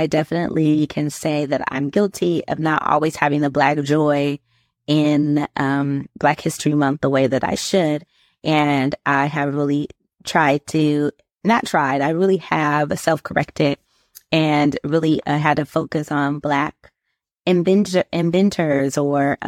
I definitely can say that I'm guilty of not always having the Black joy in Black History Month the way that I should. And I have really I really have self-corrected and really had to focus on Black inventors or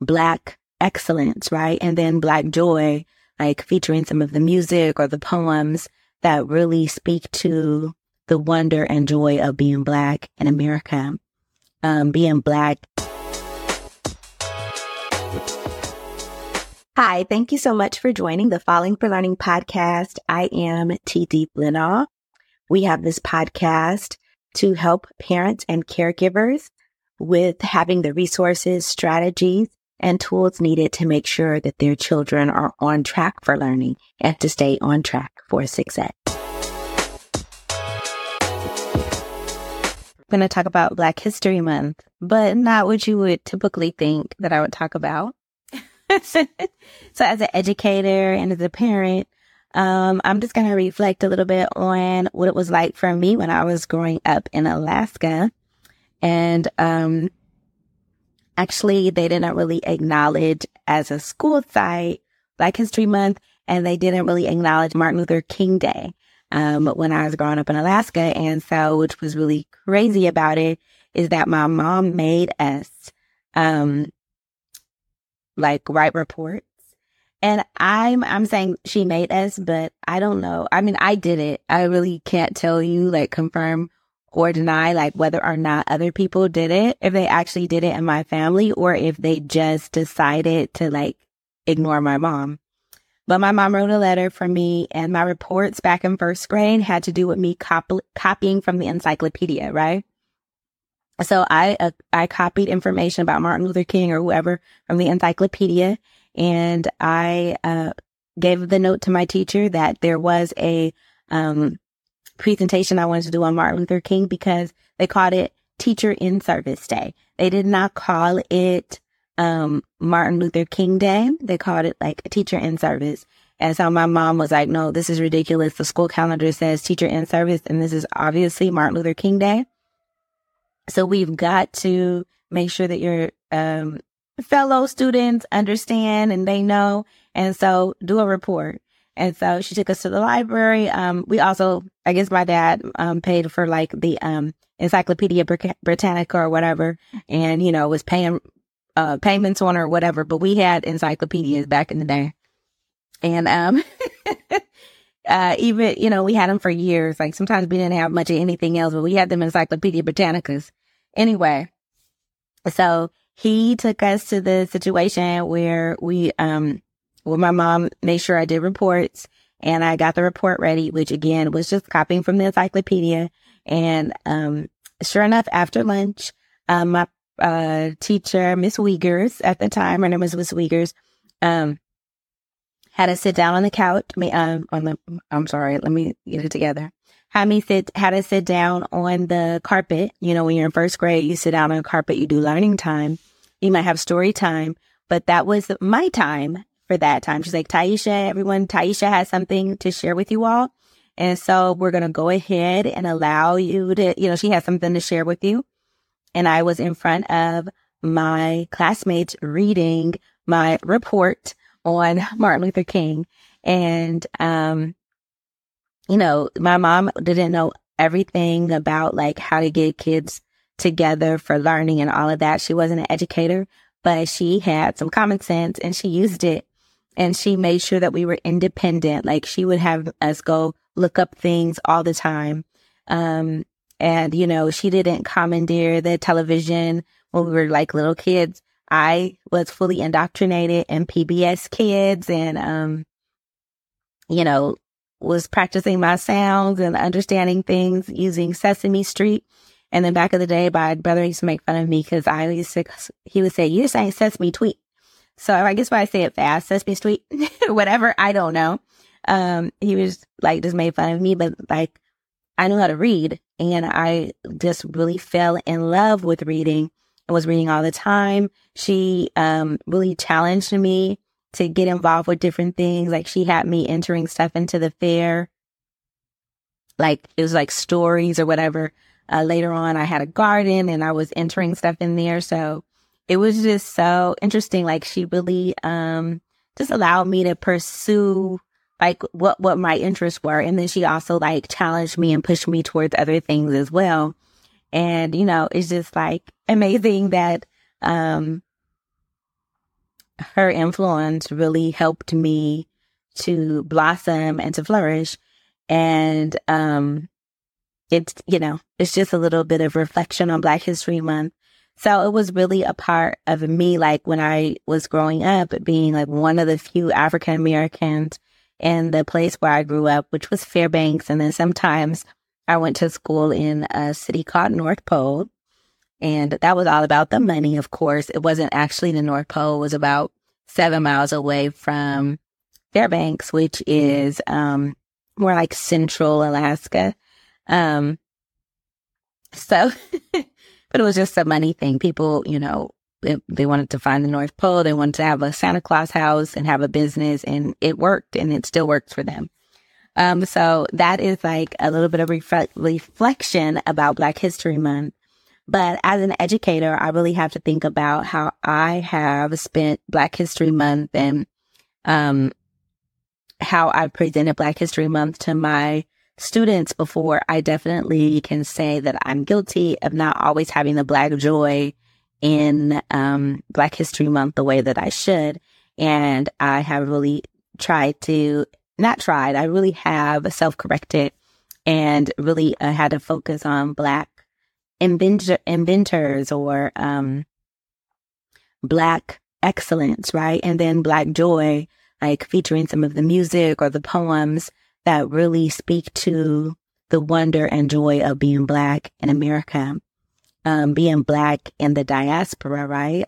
Black excellence, right? And then Black joy, like featuring some of the music or the poems that really speak to the wonder and joy of being Black in America. Being Black. Hi, thank you so much for joining the Falling for Learning podcast. I am T.D. Flenaugh. We have this podcast to help parents and caregivers with having the resources, strategies, and tools needed to make sure that their children are on track for learning and to stay on track for success. I'm going to talk about Black History Month, but not what you would typically think that I would talk about. So as an educator and as a parent, I'm just going to reflect a little bit on what it was like for me when I was growing up in Alaska. And actually, they didn't really acknowledge as a school site Black History Month, and they didn't really acknowledge Martin Luther King Day when I was growing up in Alaska. And so, which was really crazy about it, is that my mom made us write reports. And I'm saying she made us, but I don't know. I mean, I did it. I really can't tell you, confirm or deny, whether or not other people did it, if they actually did it in my family, or if they just decided to, ignore my mom. But my mom wrote a letter for me, and my reports back in first grade had to do with me copying from the encyclopedia, right? So I copied information about Martin Luther King or whoever from the encyclopedia. And I gave the note to my teacher that there was a presentation I wanted to do on Martin Luther King, because they called it Teacher in Service Day. They did not call it Martin Luther King Day. They called it Teacher in Service. And so my mom was like, no, this is ridiculous. The school calendar says Teacher in Service, and this is obviously Martin Luther King Day. So we've got to make sure that your fellow students understand and they know. And so do a report. And so she took us to the library. We also, I guess my dad paid for the Encyclopedia Britannica or whatever. And, was paying payments on or whatever. But we had encyclopedias back in the day. And even, we had them for years. Sometimes we didn't have much of anything else, but we had them Encyclopedia Britannicas. Anyway, so he took us to the situation where my mom made sure I did reports, and I got the report ready, which again was just copying from the encyclopedia. And sure enough, after lunch, my teacher, Miss Weegers at the time, her name was Miss Weegers, had us sit down on the couch. Had us sit down on the carpet. When you're in first grade, you sit down on the carpet, you do learning time. You might have story time, but that was my time for that time. She's like, Taisha has something to share with you all. And so we're going to go ahead and allow you to, she has something to share with you. And I was in front of my classmates reading my report on Martin Luther King. And, my mom didn't know everything about how to get kids together for learning and all of that. She wasn't an educator, but she had some common sense and she used it. And she made sure that we were independent. She would have us go look up things all the time. And, she didn't commandeer the television when we were little kids. I was fully indoctrinated in PBS Kids and, was practicing my sounds and understanding things using Sesame Street. And then back in the day, my brother used to make fun of me because he would say, you're saying Sesame Tweet. So I guess when I say it fast, Sesame Street, whatever, I don't know. He was just made fun of me, but I knew how to read, and I just really fell in love with reading and was reading all the time. She really challenged me to get involved with different things. She had me entering stuff into the fair like it was like stories or whatever. Later on, I had a garden and I was entering stuff in there. So it was just so interesting. Like she really just allowed me to pursue like what my interests were. And then she also like challenged me and pushed me towards other things as well. And, you know, it's just like amazing that her influence really helped me to blossom and to flourish. And it's, you know, it's just a little bit of reflection on Black History Month. So it was really a part of me, like when I was growing up, being like one of the few African Americans in the place where I grew up, which was Fairbanks. And then sometimes I went to school in a city called North Pole. And that was all about the money, of course. It wasn't actually the North Pole. It was about 7 miles away from Fairbanks, which is more like central Alaska. But it was just a money thing. People, you know, they wanted to find the North Pole. They wanted to have a Santa Claus house and have a business, and it worked, and it still works for them. So that is like a little bit of reflection about Black History Month. But as an educator, I really have to think about how I have spent Black History Month and how I presented Black History Month to my students before. I definitely can say that I'm guilty of not always having the Black joy in Black History Month the way that I should. And I have really I really have self-corrected and really had to focus on Black inventors or Black excellence, right? And then Black joy, like featuring some of the music or the poems that really speak to the wonder and joy of being Black in America, being Black in the diaspora, right?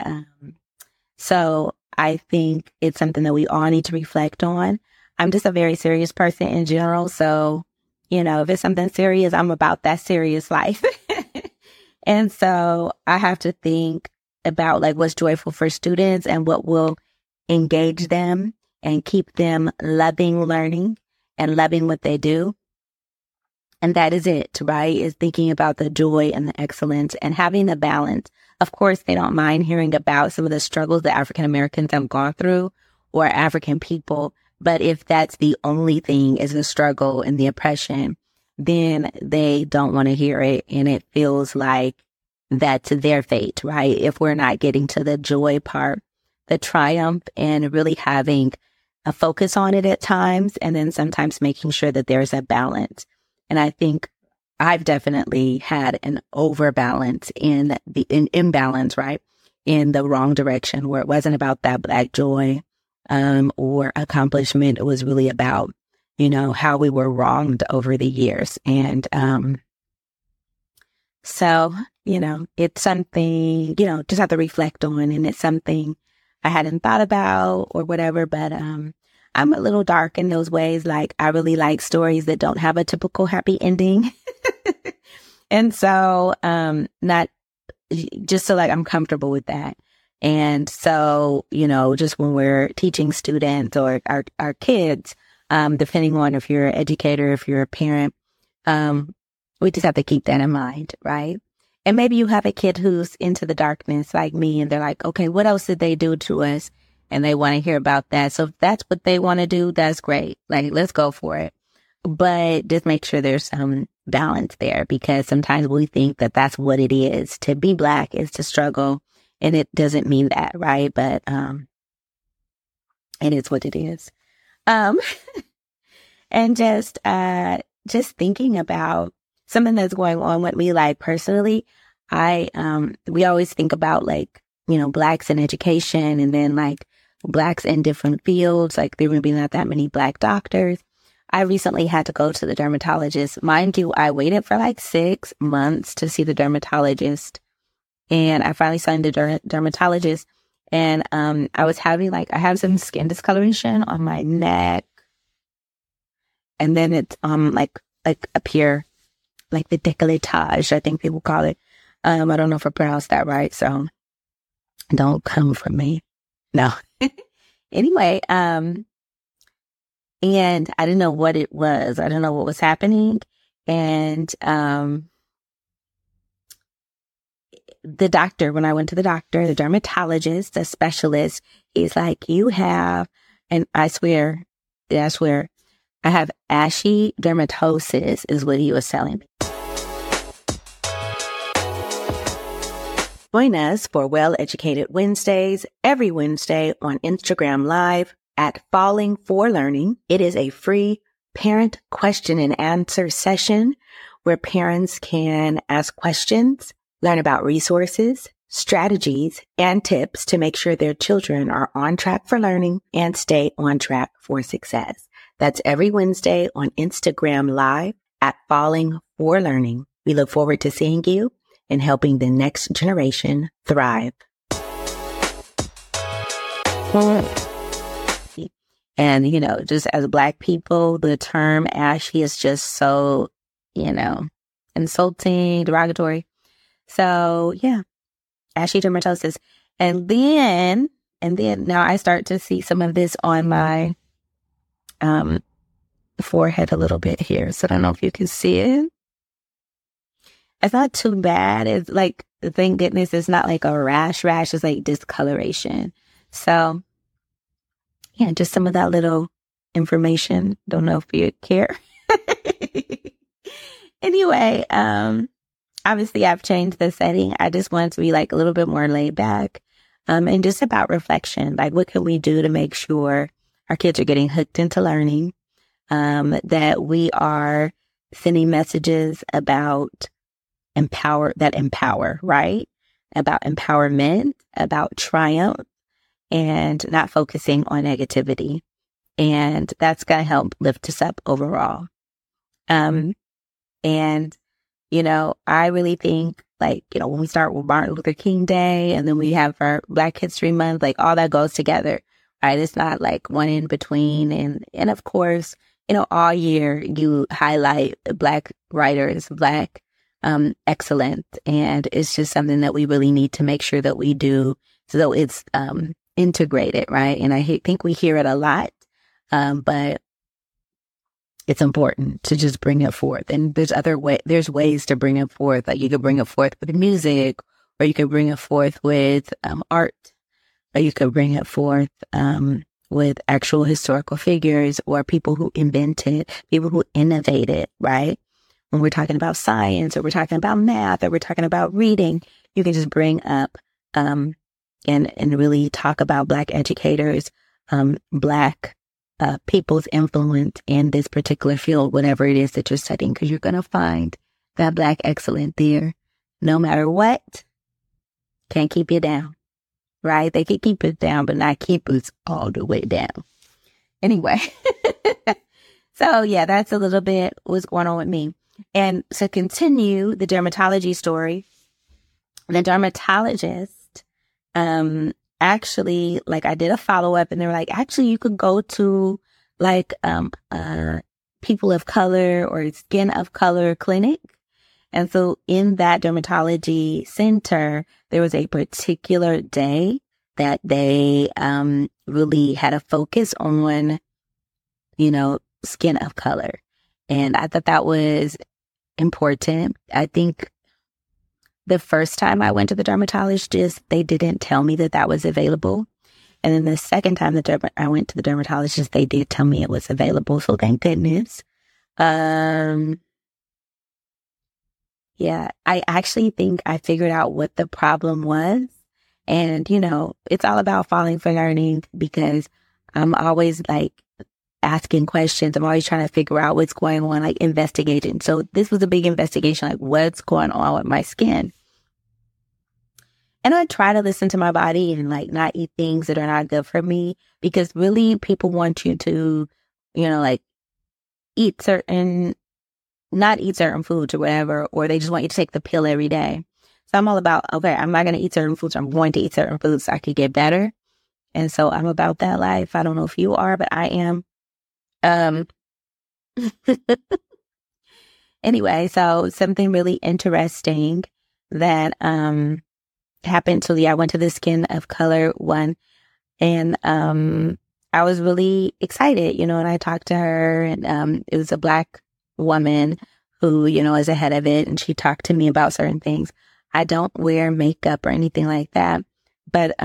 So I think it's something that we all need to reflect on. I'm just a very serious person in general. So, you know, if it's something serious, I'm about that serious life. And so I have to think about like what's joyful for students and what will engage them and keep them loving learning and loving what they do. And that is it, right? Is thinking about the joy and the excellence and having the balance. Of course, they don't mind hearing about some of the struggles that African Americans have gone through or African people. But if that's the only thing is the struggle and the oppression, then they don't want to hear it. And it feels like that's their fate, right? If we're not getting to the joy part, the triumph, and really having a focus on it at times, and then sometimes making sure that there's a balance. And I think I've definitely had an overbalance in the imbalance, right? In the wrong direction where it wasn't about that Black joy or accomplishment. It was really about, you know, how we were wronged over the years. And so, you know, it's something, you know, just have to reflect on, and it's something I hadn't thought about or whatever, but I'm a little dark in those ways. Like I really like stories that don't have a typical happy ending. And so not just so like I'm comfortable with that. And so, you know, just when we're teaching students or our kids, depending on if you're an educator, if you're a parent, we just have to keep that in mind, right? And maybe you have a kid who's into the darkness like me, and they're like, okay, what else did they do to us? And they want to hear about that. So if that's what they want to do, that's great. Like, let's go for it. But just make sure there's some balance there, because sometimes we think that that's what it is. To be Black is to struggle. And it doesn't mean that, right? But it is what it is. And just thinking about something that's going on with me, like personally, we always think about like, you know, Blacks in education, and then like Blacks in different fields, like there would be not that many Black doctors. I recently had to go to the dermatologist. Mind you, I waited for like 6 months to see the dermatologist. And I finally saw the dermatologist, and I was having like, I have some skin discoloration on my neck, and then it's like up here, like the decolletage, I think people call it. I don't know if I pronounced that right, so don't come for me. No. Anyway, and I didn't know what it was. I don't know what was happening. And the doctor, when I went to the doctor, the dermatologist, the specialist, he's like, you have, and I swear, I have ashy dermatosis is what he was telling me. Join us for Well-Educated Wednesdays every Wednesday on Instagram Live at Falling for Learning. It is a free parent question and answer session where parents can ask questions, learn about resources, strategies, and tips to make sure their children are on track for learning and stay on track for success. That's every Wednesday on Instagram Live at Falling for Learning. We look forward to seeing you and helping the next generation thrive. And, you know, just as Black people, the term ashy is just so, you know, insulting, derogatory. So, yeah, ashy dermatosis. And then now I start to see some of this on my forehead a little bit here. So I don't know if you can see it. It's not too bad. It's like, thank goodness, it's not like a rash. It's like discoloration. So, yeah, just some of that little information. Don't know if you care. Anyway, obviously, I've changed the setting. I just want to be like a little bit more laid back and just about reflection. Like, what can we do to make sure our kids are getting hooked into learning, that we are sending messages about empower, right? About empowerment, about triumph, and not focusing on negativity. And that's going to help lift us up overall. And, you know, I really think, like, you know, when we start with Martin Luther King Day and then we have our Black History Month, like all that goes together, right? It's not like one in between. And of course, you know, all year you highlight Black writers, Black excellent. And it's just something that we really need to make sure that we do so it's integrated, right? And I think we hear it a lot, but it's important to just bring it forth. And there's ways to bring it forth. Like you could bring it forth with music, or you could bring it forth with art, or you could bring it forth with actual historical figures or people who invented, people who innovated, right? When we're talking about science, or we're talking about math, or we're talking about reading, you can just bring up and really talk about Black educators, Black people's influence in this particular field, whatever it is that you're studying, because you're going to find that Black excellence there. No matter what, can't keep you down, right? They can keep us down, but not keep us all the way down. Anyway, so yeah, that's a little bit what's going on with me. And to continue the dermatology story, the dermatologist, actually, like I did a follow-up and they were like, actually, you could go to like people of color or skin of color clinic. And so in that dermatology center, there was a particular day that they really had a focus on, you know, skin of color. And I thought that was important. I think the first time I went to the dermatologist, they didn't tell me that that was available. And then the second time I went to the dermatologist, they did tell me it was available. So thank goodness. Yeah, I actually think I figured out what the problem was. And, you know, it's all about falling for learning because I'm always like, asking questions. I'm always trying to figure out what's going on, like investigating. So this was a big investigation, like what's going on with my skin. And I try to listen to my body and like not eat things that are not good for me, because really people want you to, you know, like not eat certain foods or whatever, or they just want you to take the pill every day. So I'm all about, okay, I'm not going to eat certain foods. I'm going to eat certain foods so I could get better. And so I'm about that life. I don't know if you are, but I am. Anyway, so something really interesting that happened. So yeah, I went to the skin of color one, and I was really excited, you know, and I talked to her, and it was a Black woman who, you know, is ahead of it. And she talked to me about certain things. I don't wear makeup or anything like that. But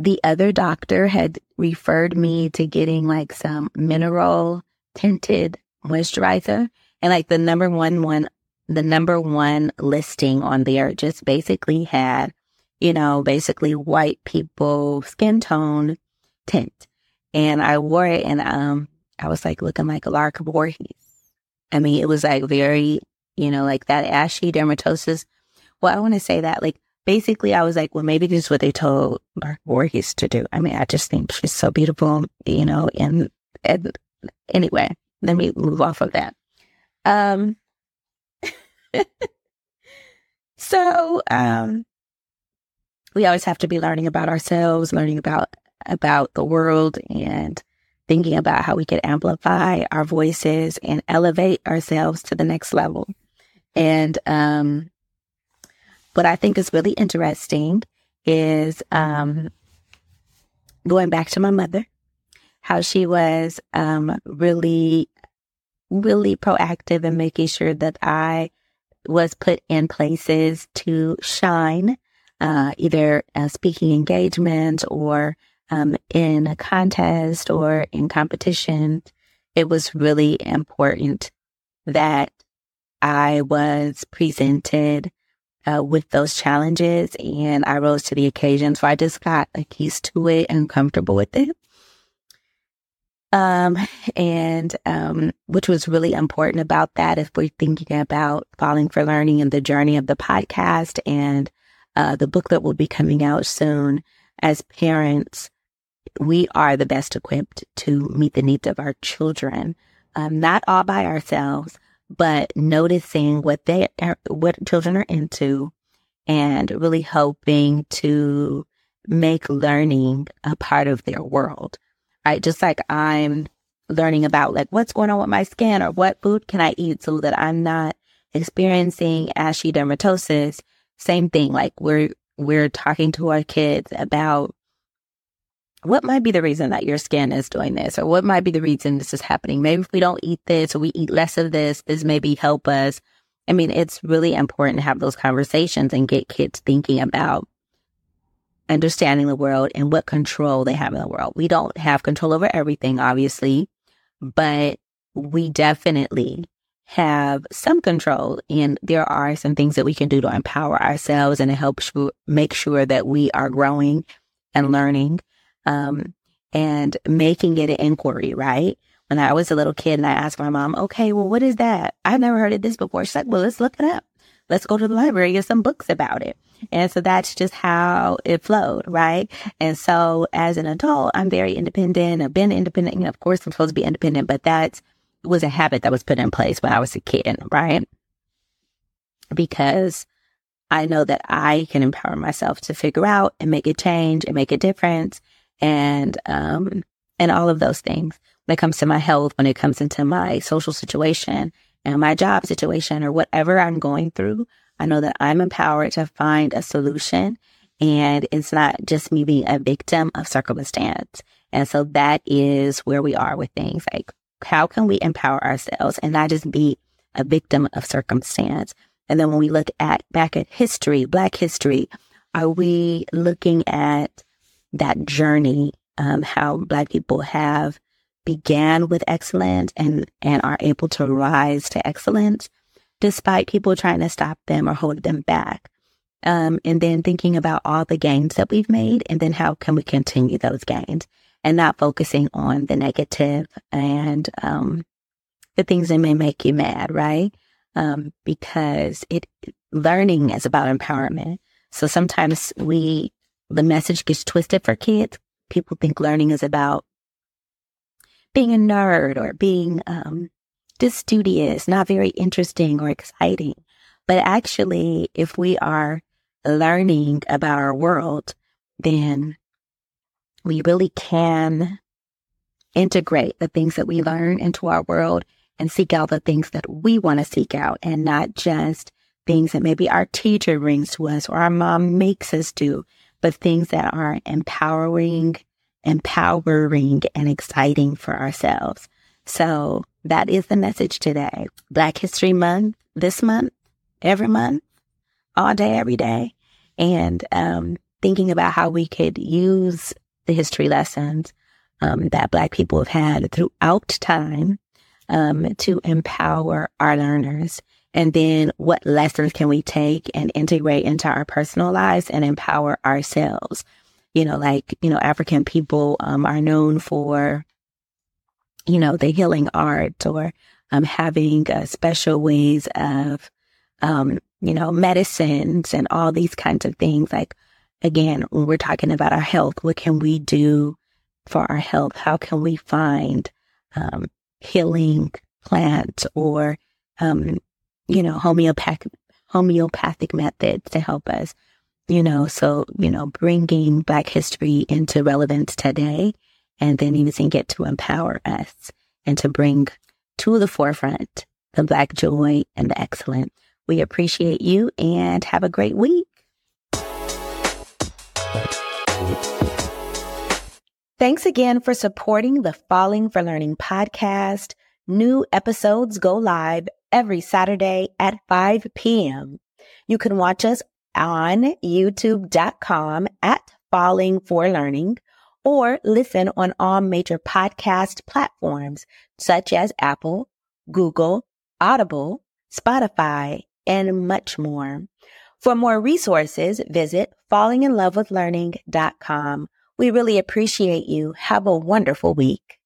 the other doctor had referred me to getting like some mineral tinted moisturizer. And like the number one listing on there just basically had, you know, basically white people skin tone tint. And I wore it and I was like looking like Lark Voorhies. I mean, it was like very, you know, like that ashy dermatosis. Well, I want to say that like basically I was like, well, maybe this is what they told Lark Voorhies to do. I mean, I just think she's so beautiful, you know, and anyway, let me move off of that. So we always have to be learning about ourselves, learning about the world, and thinking about how we could amplify our voices and elevate ourselves to the next level. And what I think is really interesting is going back to my mother, how she was really, really proactive in making sure that I was put in places to shine, either a speaking engagement or in a contest or in competition. It was really important that I was presented with those challenges, and I rose to the occasion. So I just got like used to it and comfortable with it. Which was really important about that if we're thinking about Falling for Learning and the journey of the podcast and the book that will be coming out soon. As parents, we are the best equipped to meet the needs of our children, not all by ourselves, but noticing what children are into and really hoping to make learning a part of their world. Right? Just like I'm learning about like what's going on with my skin or what food can I eat so that I'm not experiencing ashy dermatosis. Same thing. Like we're talking to our kids about what might be the reason that your skin is doing this or what might be the reason this is happening. Maybe if we don't eat this or we eat less of this, this maybe help us. I mean, it's really important to have those conversations and get kids thinking about understanding the world and what control they have in the world. We don't have control over everything, obviously, but we definitely have some control. And there are some things that we can do to empower ourselves and to help make sure that we are growing and learning and making it an inquiry, right? When I was a little kid and I asked my mom, okay, well, what is that? I've never heard of this before. She's like, well, let's look it up. Let's go to the library, get some books about it. And so that's just how it flowed, right? And so as an adult, I'm very independent. I've been independent. You know, of course, I'm supposed to be independent, but that was a habit that was put in place when I was a kid, right? Because I know that I can empower myself to figure out and make a change and make a difference and all of those things. When it comes to my health, when it comes into my social situation and my job situation or whatever I'm going through, I know that I'm empowered to find a solution, and it's not just me being a victim of circumstance. And so that is where we are with things. Like, how can we empower ourselves and not just be a victim of circumstance? And then when we look back at history, Black history, are we looking at that journey, how Black people have began with excellence and are able to rise to excellence despite people trying to stop them or hold them back. And then thinking about all the gains that we've made and then how can we continue those gains and not focusing on the negative and the things that may make you mad, right? Because learning is about empowerment. So sometimes the message gets twisted for kids. People think learning is about being a nerd or being just studious, not very interesting or exciting. But actually, if we are learning about our world, then we really can integrate the things that we learn into our world and seek out the things that we want to seek out and not just things that maybe our teacher brings to us or our mom makes us do, but things that are empowering and exciting for ourselves. So That is the message today. Black History Month, this month, every month, all day, every day. And thinking about how we could use the history lessons that Black people have had throughout time to empower our learners. And then what lessons can we take and integrate into our personal lives and empower ourselves? You know, like, you know, African people are known for, you know, the healing arts or having special ways of, you know, medicines and all these kinds of things. Like, again, when we're talking about our health, what can we do for our health? How can we find healing plants or, you know, homeopathic methods to help us, you know? So, you know, bringing Black history into relevance today and then using it to empower us and to bring to the forefront the Black joy and the excellence. We appreciate you and have a great week. Thanks again for supporting the Falling for Learning podcast. New episodes go live every Saturday at 5 p.m. You can watch us on youtube.com at Falling for Learning or listen on all major podcast platforms such as Apple, Google, Audible, Spotify, and much more. For more resources, visit fallinginlovewithlearning.com. We really appreciate you. Have a wonderful week.